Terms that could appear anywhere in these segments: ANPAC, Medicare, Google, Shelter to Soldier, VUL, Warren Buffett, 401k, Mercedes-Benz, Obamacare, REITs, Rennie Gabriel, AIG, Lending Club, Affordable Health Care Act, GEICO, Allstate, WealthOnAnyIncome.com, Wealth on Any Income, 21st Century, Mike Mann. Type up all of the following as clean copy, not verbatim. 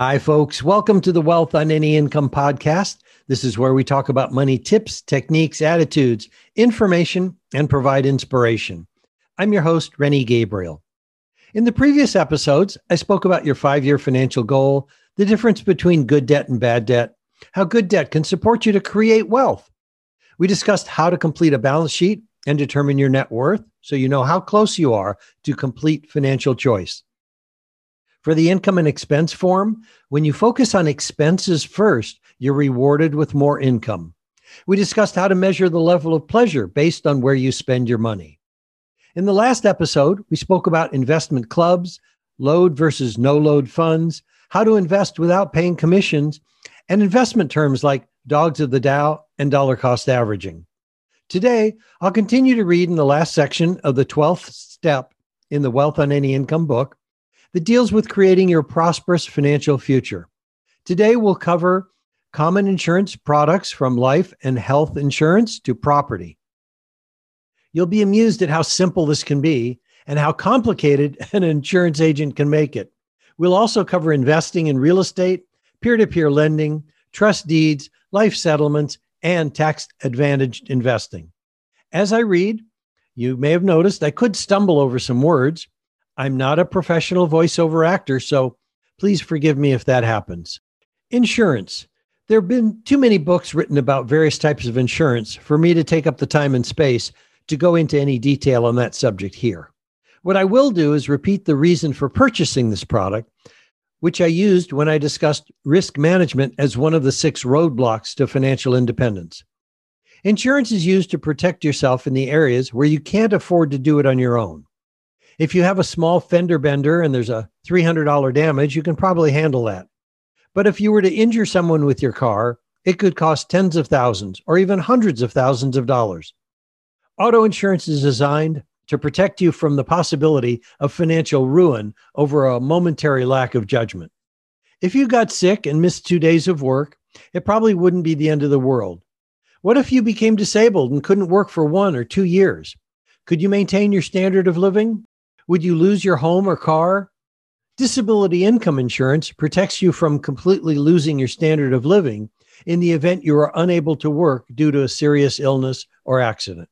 Hi, folks. Welcome to the Wealth on Any Income podcast. This is where we talk about money tips, techniques, attitudes, information, and provide inspiration. I'm your host, Rennie Gabriel. In the previous episodes, I spoke about your five-year financial goal, the difference between good debt and bad debt, how good debt can support you to create wealth. We discussed how to complete a balance sheet and determine your net worth so you know how close you are to complete financial choice. For the income and expense form, when you focus on expenses first, you're rewarded with more income. We discussed how to measure the level of pleasure based on where you spend your money. In the last episode, we spoke about investment clubs, load versus no load funds, how to invest without paying commissions, and investment terms like dogs of the Dow and dollar cost averaging. Today, I'll continue to read in the last section of the 12th step in the Wealth on Any Income book, that deals with creating your prosperous financial future. Today, we'll cover common insurance products from life and health insurance to property. You'll be amused at how simple this can be and how complicated an insurance agent can make it. We'll also cover investing in real estate, peer-to-peer lending, trust deeds, life settlements, and tax-advantaged investing. As I read, you may have noticed I could stumble over some words. I'm not a professional voiceover actor, so please forgive me if that happens. Insurance. There have been too many books written about various types of insurance for me to take up the time and space to go into any detail on that subject here. What I will do is repeat the reason for purchasing this product, which I used when I discussed risk management as one of the 6 roadblocks to financial independence. Insurance is used to protect yourself in the areas where you can't afford to do it on your own. If you have a small fender bender and there's a $300 damage, you can probably handle that. But if you were to injure someone with your car, it could cost tens of thousands or even hundreds of thousands of dollars. Auto insurance is designed to protect you from the possibility of financial ruin over a momentary lack of judgment. If you got sick and missed 2 days of work, it probably wouldn't be the end of the world. What if you became disabled and couldn't work for 1 or 2 years? Could you maintain your standard of living? Would you lose your home or car? Disability income insurance protects you from completely losing your standard of living in the event you are unable to work due to a serious illness or accident.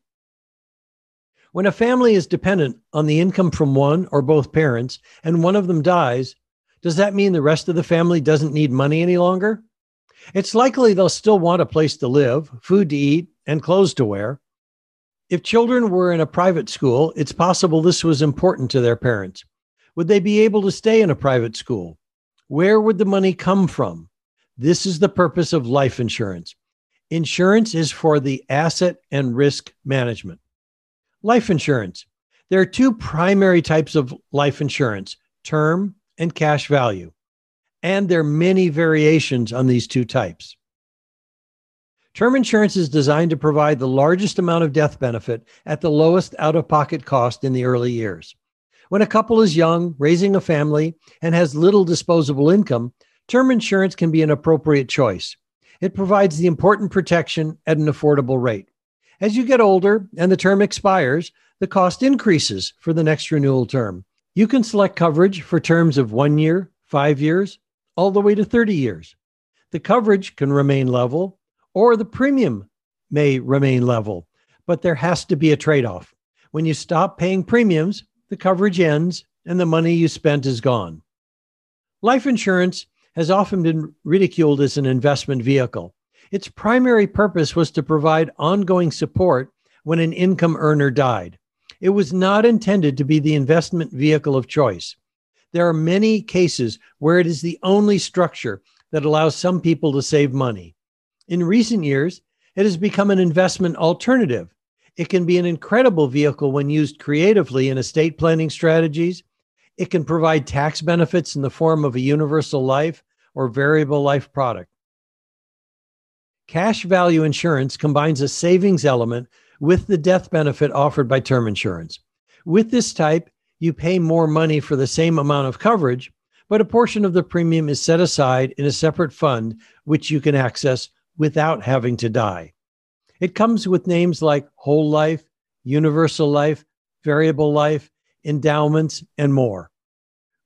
When a family is dependent on the income from one or both parents and one of them dies, does that mean the rest of the family doesn't need money any longer? It's likely they'll still want a place to live, food to eat, and clothes to wear. If children were in a private school, it's possible this was important to their parents. Would they be able to stay in a private school? Where would the money come from? This is the purpose of life insurance. Insurance is for the asset and risk management. Life insurance. There are 2 primary types of life insurance, term and cash value. And there are many variations on these 2 types. Term insurance is designed to provide the largest amount of death benefit at the lowest out-of-pocket cost in the early years. When a couple is young, raising a family, and has little disposable income, term insurance can be an appropriate choice. It provides the important protection at an affordable rate. As you get older and the term expires, the cost increases for the next renewal term. You can select coverage for terms of 1 year, 5 years, all the way to 30 years. The coverage can remain level, or the premium may remain level, but there has to be a trade-off. When you stop paying premiums, the coverage ends and the money you spent is gone. Life insurance has often been ridiculed as an investment vehicle. Its primary purpose was to provide ongoing support when an income earner died. It was not intended to be the investment vehicle of choice. There are many cases where it is the only structure that allows some people to save money. In recent years, it has become an investment alternative. It can be an incredible vehicle when used creatively in estate planning strategies. It can provide tax benefits in the form of a universal life or variable life product. Cash value insurance combines a savings element with the death benefit offered by term insurance. With this type, you pay more money for the same amount of coverage, but a portion of the premium is set aside in a separate fund, which you can access without having to die. It comes with names like whole life, universal life, variable life, endowments, and more.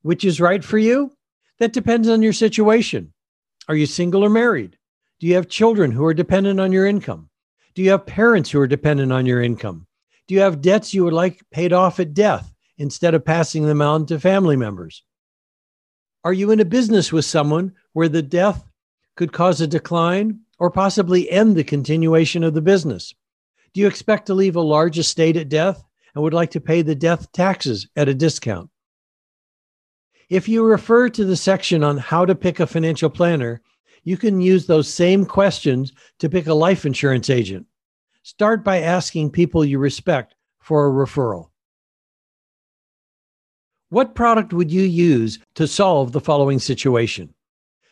Which is right for you? That depends on your situation. Are you single or married? Do you have children who are dependent on your income? Do you have parents who are dependent on your income? Do you have debts you would like paid off at death instead of passing them on to family members? Are you in a business with someone where the death could cause a decline or possibly end the continuation of the business? Do you expect to leave a large estate at death and would like to pay the death taxes at a discount? If you refer to the section on how to pick a financial planner, you can use those same questions to pick a life insurance agent. Start by asking people you respect for a referral. What product would you use to solve the following situation?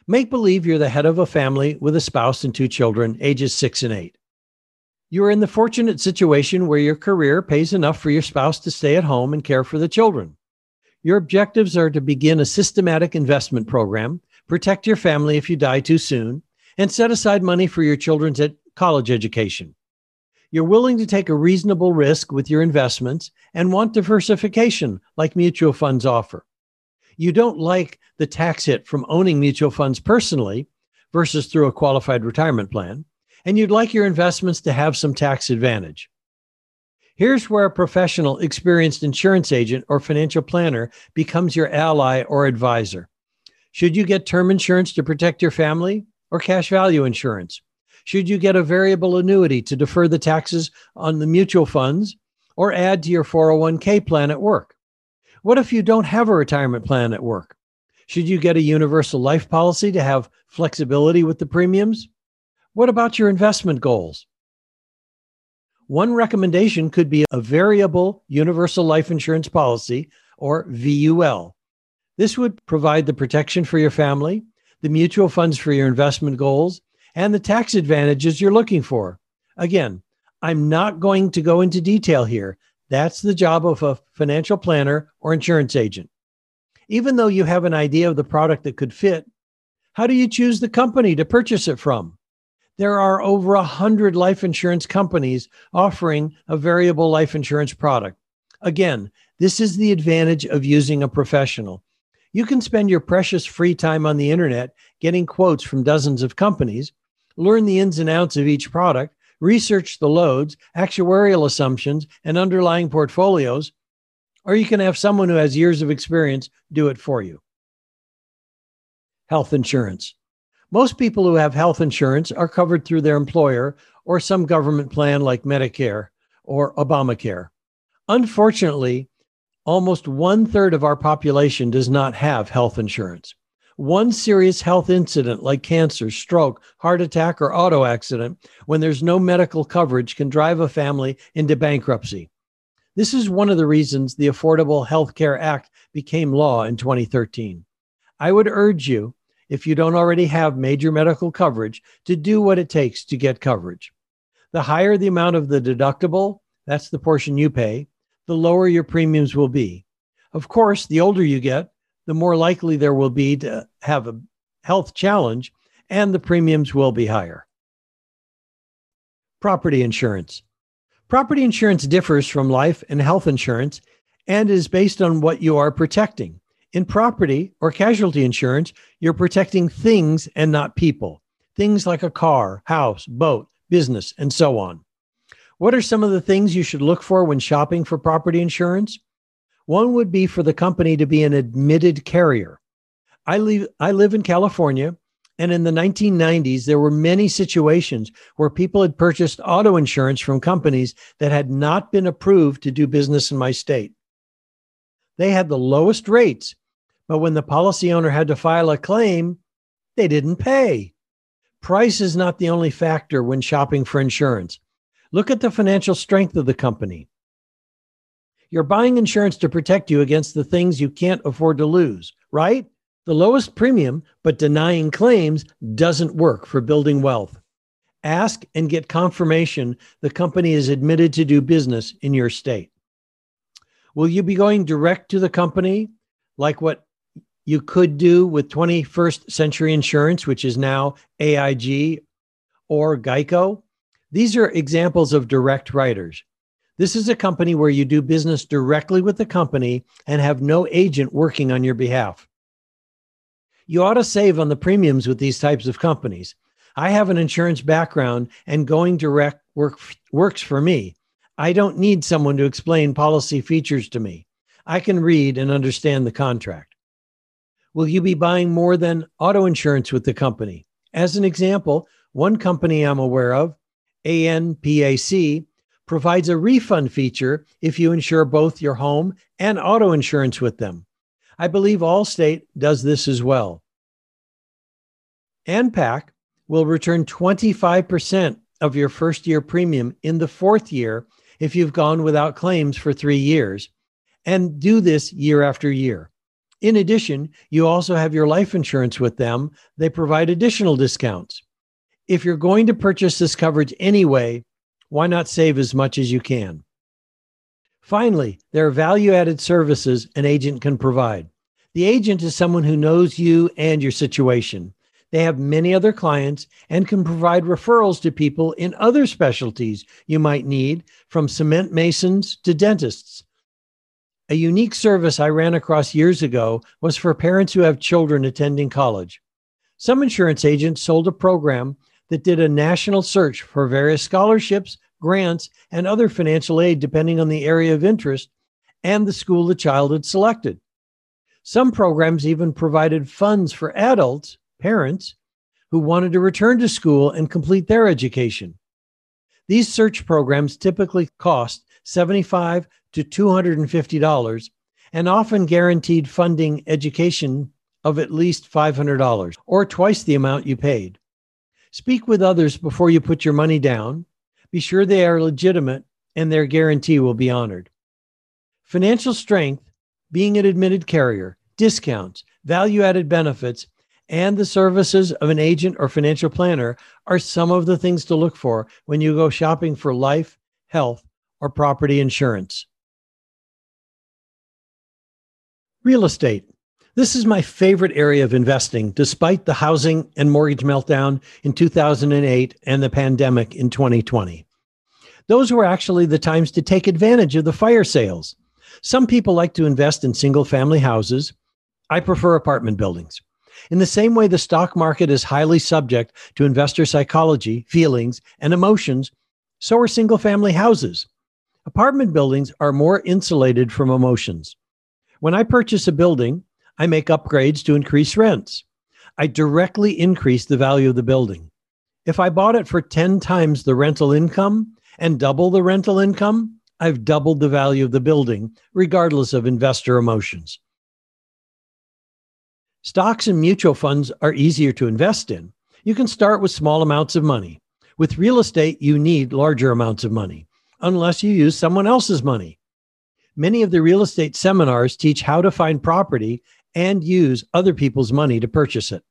Make believe you're the head of a family with a spouse and two children, ages 6 and 8. You're in the fortunate situation where your career pays enough for your spouse to stay at home and care for the children. Your objectives are to begin a systematic investment program, protect your family if you die too soon, and set aside money for your children's college education. You're willing to take a reasonable risk with your investments and want diversification like mutual funds offer. You don't like the tax hit from owning mutual funds personally versus through a qualified retirement plan, and you'd like your investments to have some tax advantage. Here's where a professional, experienced insurance agent or financial planner becomes your ally or advisor. Should you get term insurance to protect your family or cash value insurance? Should you get a variable annuity to defer the taxes on the mutual funds or add to your 401k plan at work? What if you don't have a retirement plan at work? Should you get a universal life policy to have flexibility with the premiums? What about your investment goals? One recommendation could be a variable universal life insurance policy, or VUL. This would provide the protection for your family, the mutual funds for your investment goals, and the tax advantages you're looking for. Again, I'm not going to go into detail here. That's the job of a financial planner or insurance agent. Even though you have an idea of the product that could fit, how do you choose the company to purchase it from? There are over 100 life insurance companies offering a variable life insurance product. Again, this is the advantage of using a professional. You can spend your precious free time on the internet getting quotes from dozens of companies, learn the ins and outs of each product, research the loads, actuarial assumptions, and underlying portfolios, or you can have someone who has years of experience do it for you. Health insurance. Most people who have health insurance are covered through their employer or some government plan like Medicare or Obamacare. Unfortunately, almost 1/3 of our population does not have health insurance. One serious health incident like cancer, stroke, heart attack, or auto accident when there's no medical coverage can drive a family into bankruptcy. This is one of the reasons the Affordable Health Care Act became law in 2013. I would urge you, if you don't already have major medical coverage, to do what it takes to get coverage. The higher the amount of the deductible, that's the portion you pay, the lower your premiums will be. Of course, the older you get, the more likely there will be to have a health challenge, and the premiums will be higher. Property insurance. Property insurance differs from life and health insurance and is based on what you are protecting. In property or casualty insurance, you're protecting things and not people. Things like a car, house, boat, business, and so on. What are some of the things you should look for when shopping for property insurance? One would be for the company to be an admitted carrier. I live in California, and in the 1990s, there were many situations where people had purchased auto insurance from companies that had not been approved to do business in my state. They had the lowest rates, but when the policy owner had to file a claim, they didn't pay. Price is not the only factor when shopping for insurance. Look at the financial strength of the company. You're buying insurance to protect you against the things you can't afford to lose, right? The lowest premium, but denying claims doesn't work for building wealth. Ask and get confirmation the company is admitted to do business in your state. Will you be going direct to the company, like what you could do with 21st Century Insurance, which is now AIG or GEICO? These are examples of direct writers. This is a company where you do business directly with the company and have no agent working on your behalf. You ought to save on the premiums with these types of companies. I have an insurance background, and going direct works for me. I don't need someone to explain policy features to me. I can read and understand the contract. Will you be buying more than auto insurance with the company? As an example, one company I'm aware of, ANPAC, provides a refund feature if you insure both your home and auto insurance with them. I believe Allstate does this as well. ANPAC will return 25% of your first-year premium in the fourth year if you've gone without claims for 3 years, and do this year after year. In addition, you also have your life insurance with them. They provide additional discounts. If you're going to purchase this coverage anyway, why not save as much as you can? Finally, there are value-added services an agent can provide. The agent is someone who knows you and your situation. They have many other clients and can provide referrals to people in other specialties you might need, from cement masons to dentists. A unique service I ran across years ago was for parents who have children attending college. Some insurance agents sold a program that did a national search for various scholarships, grants, and other financial aid depending on the area of interest and the school the child had selected. Some programs even provided funds for adults, parents, who wanted to return to school and complete their education. These search programs typically cost $75 to $250 and often guaranteed funding education of at least $500, or twice the amount you paid. Speak with others before you put your money down. Be sure they are legitimate and their guarantee will be honored. Financial strength, being an admitted carrier, discounts, value-added benefits, and the services of an agent or financial planner are some of the things to look for when you go shopping for life, health, or property insurance. Real estate. This is my favorite area of investing, despite the housing and mortgage meltdown in 2008 and the pandemic in 2020. Those were actually the times to take advantage of the fire sales. Some people like to invest in single-family houses. I prefer apartment buildings. In the same way, the stock market is highly subject to investor psychology, feelings, and emotions, so are single-family houses. Apartment buildings are more insulated from emotions. When I purchase a building, I make upgrades to increase rents. I directly increase the value of the building. If I bought it for 10 times the rental income and double the rental income, I've doubled the value of the building, regardless of investor emotions. Stocks and mutual funds are easier to invest in. You can start with small amounts of money. With real estate, you need larger amounts of money, unless you use someone else's money. Many of the real estate seminars teach how to find property and use other people's money to purchase it.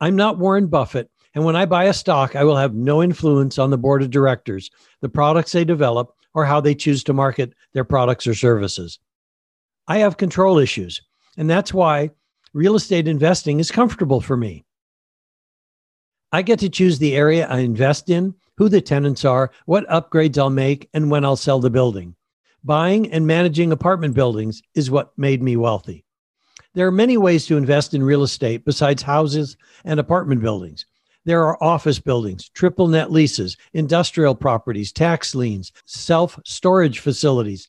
I'm not Warren Buffett, and when I buy a stock, I will have no influence on the board of directors, the products they develop, or how they choose to market their products or services. I have control issues, and that's why real estate investing is comfortable for me. I get to choose the area I invest in, who the tenants are, what upgrades I'll make, and when I'll sell the building. Buying and managing apartment buildings is what made me wealthy. There are many ways to invest in real estate besides houses and apartment buildings. There are office buildings, triple net leases, industrial properties, tax liens, self-storage facilities,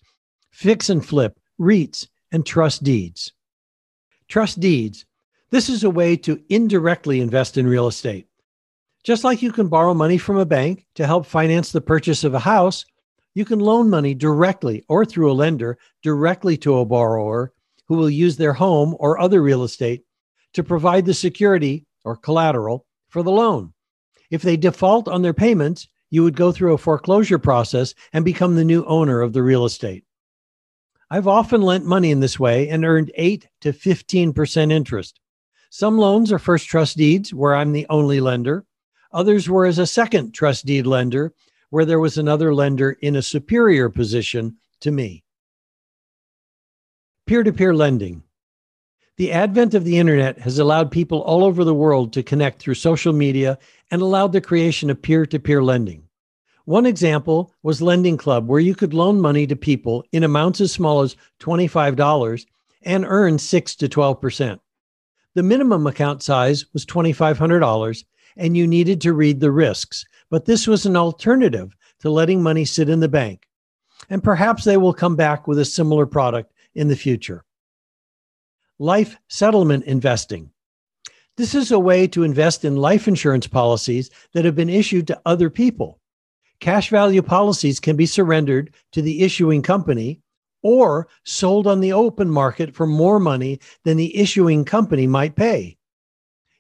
fix and flip, REITs, and trust deeds. Trust deeds. This is a way to indirectly invest in real estate. Just like you can borrow money from a bank to help finance the purchase of a house, you can loan money directly or through a lender directly to a borrower who will use their home or other real estate to provide the security or collateral for the loan. If they default on their payments, you would go through a foreclosure process and become the new owner of the real estate. I've often lent money in this way and earned 8 to 15% interest. Some loans are first trust deeds, where I'm the only lender. Others were as a second trust deed lender, where there was another lender in a superior position to me. Peer-to-peer lending. The advent of the internet has allowed people all over the world to connect through social media and allowed the creation of peer-to-peer lending. One example was Lending Club, where you could loan money to people in amounts as small as $25 and earn 6 to 12%. The minimum account size was $2,500, and you needed to read the risks, but this was an alternative to letting money sit in the bank. And perhaps they will come back with a similar product in the future. Life settlement investing. This is a way to invest in life insurance policies that have been issued to other people. Cash value policies can be surrendered to the issuing company or sold on the open market for more money than the issuing company might pay.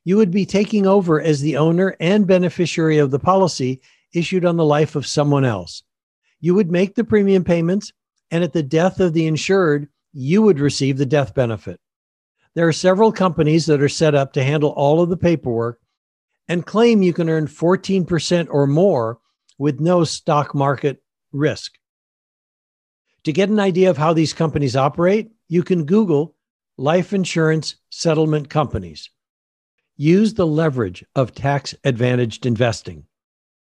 You would be taking over as the owner and beneficiary of the policy issued on the life of someone else. You would make the premium payments, and at the death of the insured, you would receive the death benefit. There are several companies that are set up to handle all of the paperwork and claim you can earn 14% or more with no stock market risk. To get an idea of how these companies operate, you can Google life insurance settlement companies. Use the leverage of tax-advantaged investing.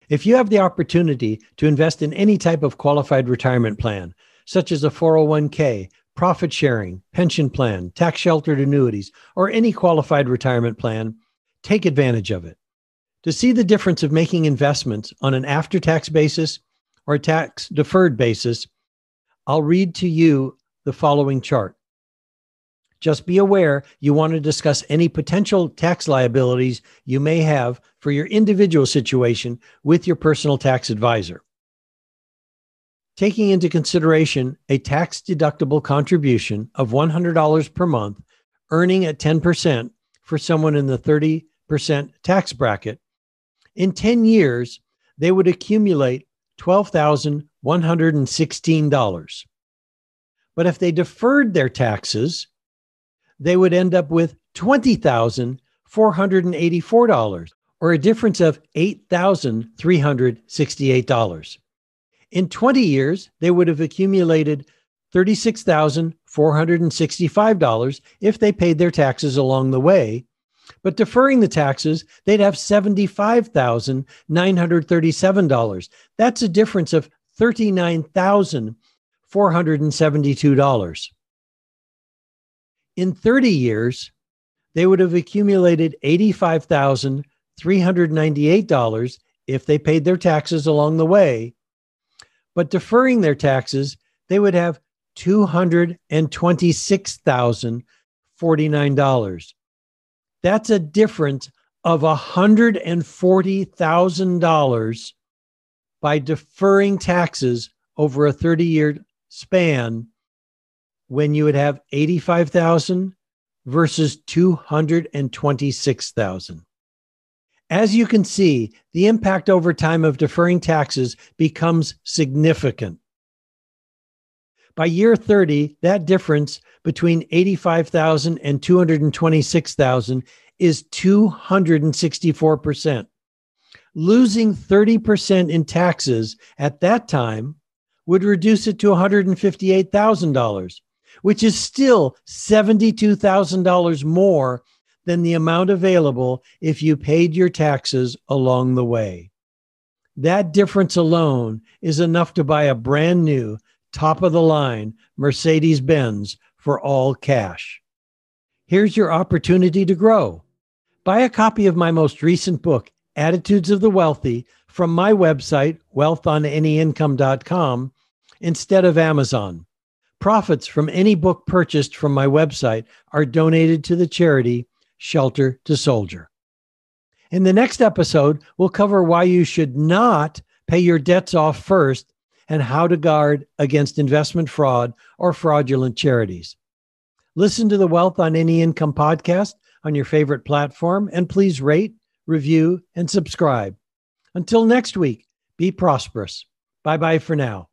If you have the opportunity to invest in any type of qualified retirement plan, such as a 401k, profit sharing, pension plan, tax-sheltered annuities, or any qualified retirement plan, take advantage of it. To see the difference of making investments on an after-tax basis or tax-deferred basis, I'll read to you the following chart. Just be aware you want to discuss any potential tax liabilities you may have for your individual situation with your personal tax advisor. Taking into consideration a tax-deductible contribution of $100 per month, earning at 10% for someone in the 30% tax bracket, in 10 years, they would accumulate $12,116. But if they deferred their taxes, they would end up with $20,484, or a difference of $8,368. In 20 years, they would have accumulated $36,465 if they paid their taxes along the way, but deferring the taxes, they'd have $75,937. That's a difference of $39,472. In 30 years, they would have accumulated $85,398 if they paid their taxes along the way, but deferring their taxes, they would have $226,049. That's a difference of $140,000 by deferring taxes over a 30-year span, when you would have $85,000 versus $226,000. As you can see, the impact over time of deferring taxes becomes significant. By year 30, that difference between $85,000 and $226,000 is 264%. Losing 30% in taxes at that time would reduce it to $158,000. Which is still $72,000 more than the amount available if you paid your taxes along the way. That difference alone is enough to buy a brand new, top-of-the-line Mercedes-Benz for all cash. Here's your opportunity to grow. Buy a copy of my most recent book, Attitudes of the Wealthy, from my website, WealthOnAnyIncome.com, instead of Amazon. Profits from any book purchased from my website are donated to the charity Shelter to Soldier. In the next episode, we'll cover why you should not pay your debts off first and how to guard against investment fraud or fraudulent charities. Listen to the Wealth on Any Income podcast on your favorite platform, and please rate, review, and subscribe. Until next week, be prosperous. Bye-bye for now.